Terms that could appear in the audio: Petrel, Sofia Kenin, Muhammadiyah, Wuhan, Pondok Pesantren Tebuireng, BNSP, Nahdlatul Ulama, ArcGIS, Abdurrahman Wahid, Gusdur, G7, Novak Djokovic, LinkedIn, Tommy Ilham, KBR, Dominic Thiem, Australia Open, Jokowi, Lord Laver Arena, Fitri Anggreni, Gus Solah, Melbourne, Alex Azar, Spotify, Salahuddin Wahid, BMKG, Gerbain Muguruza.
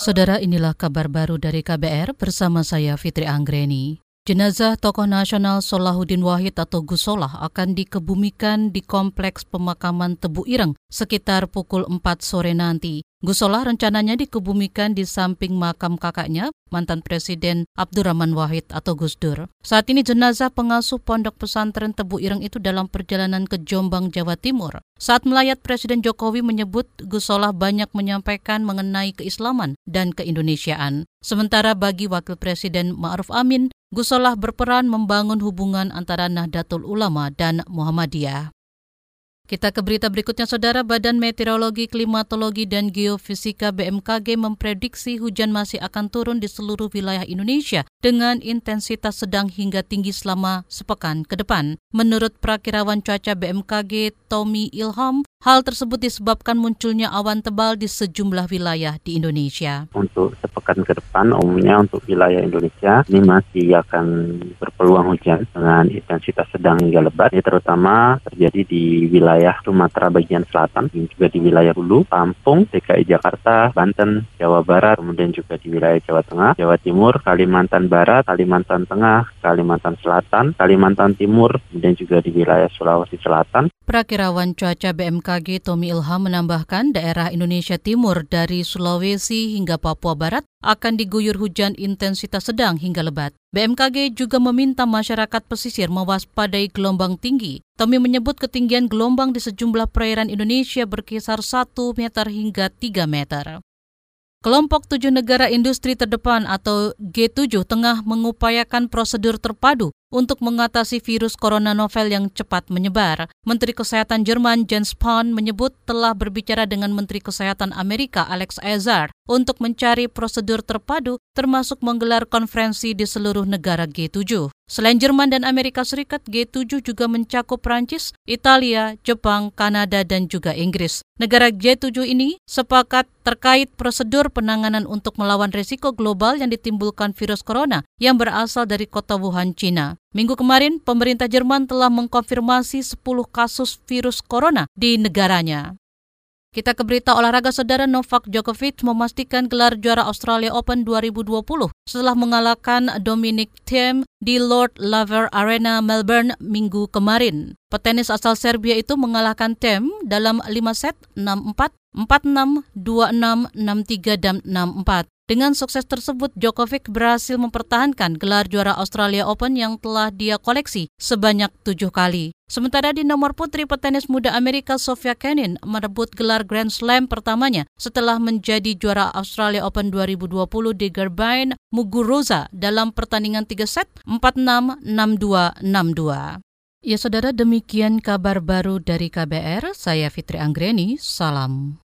Saudara, inilah kabar baru dari KBR bersama saya Fitri Anggreni. Jenazah tokoh nasional Salahuddin Wahid atau Gus Solah akan dikebumikan di Kompleks Pemakaman Tebuireng sekitar pukul 4 sore nanti. Gus Solah rencananya dikebumikan di samping makam kakaknya, mantan Presiden Abdurrahman Wahid atau Gusdur. Saat ini jenazah pengasuh Pondok Pesantren Tebuireng itu dalam perjalanan ke Jombang, Jawa Timur. Saat melayat, Presiden Jokowi menyebut Gus Solah banyak menyampaikan mengenai keislaman dan keindonesiaan. Sementara bagi Wakil Presiden Ma'ruf Amin, Gus Solah berperan membangun hubungan antara Nahdlatul Ulama dan Muhammadiyah. Kita ke berita berikutnya, Saudara. Badan Meteorologi, Klimatologi, dan Geofisika BMKG memprediksi hujan masih akan turun di seluruh wilayah Indonesia dengan intensitas sedang hingga tinggi selama sepekan ke depan. Menurut prakirawan cuaca BMKG Tommy Ilham, hal tersebut disebabkan munculnya awan tebal di sejumlah wilayah di Indonesia. Untuk sepekan ke depan, umumnya untuk wilayah Indonesia, ini masih akan berpeluang hujan dengan intensitas sedang hingga lebat. Ini terutama terjadi di wilayah Sumatera bagian selatan, juga di wilayah Hulu, Lampung, DKI Jakarta, Banten, Jawa Barat, kemudian juga di wilayah Jawa Tengah, Jawa Timur, Kalimantan Barat, Kalimantan Tengah, Kalimantan Selatan, Kalimantan Timur, kemudian juga di wilayah Sulawesi Selatan. Prakirawan cuaca BMKG Tommy Ilham menambahkan daerah Indonesia Timur dari Sulawesi hingga Papua Barat akan diguyur hujan intensitas sedang hingga lebat. BMKG juga meminta masyarakat pesisir mewaspadai gelombang tinggi. Tommy menyebut ketinggian gelombang di sejumlah perairan Indonesia berkisar 1 meter hingga 3 meter. Kelompok 7 negara industri terdepan atau G7 tengah mengupayakan prosedur terpadu untuk mengatasi virus corona novel yang cepat menyebar. Menteri Kesehatan Jerman Jens Spahn menyebut telah berbicara dengan Menteri Kesehatan Amerika Alex Azar untuk mencari prosedur terpadu termasuk menggelar konferensi di seluruh negara G7. Selain Jerman dan Amerika Serikat, G7 juga mencakup Prancis, Italia, Jepang, Kanada, dan juga Inggris. Negara G7 ini sepakat terkait prosedur penanganan untuk melawan risiko global yang ditimbulkan virus corona yang berasal dari kota Wuhan, China. Minggu kemarin, pemerintah Jerman telah mengkonfirmasi 10 kasus virus corona di negaranya. Kita ke berita olahraga, Saudara. Novak Djokovic memastikan gelar juara Australia Open 2020 setelah mengalahkan Dominic Thiem di Lord Laver Arena, Melbourne, minggu kemarin. Petenis asal Serbia itu mengalahkan Thiem dalam 5 set 6-4, 4-6, 2-6, 6-3, dan 6-4. Dengan sukses tersebut, Djokovic berhasil mempertahankan gelar juara Australia Open yang telah dia koleksi sebanyak 7 kali. Sementara di nomor putri, petenis muda Amerika Sofia Kenin merebut gelar Grand Slam pertamanya setelah menjadi juara Australia Open 2020 di Gerbain Muguruza dalam pertandingan 3 set 4-6, 6-2, 6-2. Ya, Saudara, demikian kabar baru dari KBR. Saya Fitri Anggreni, salam.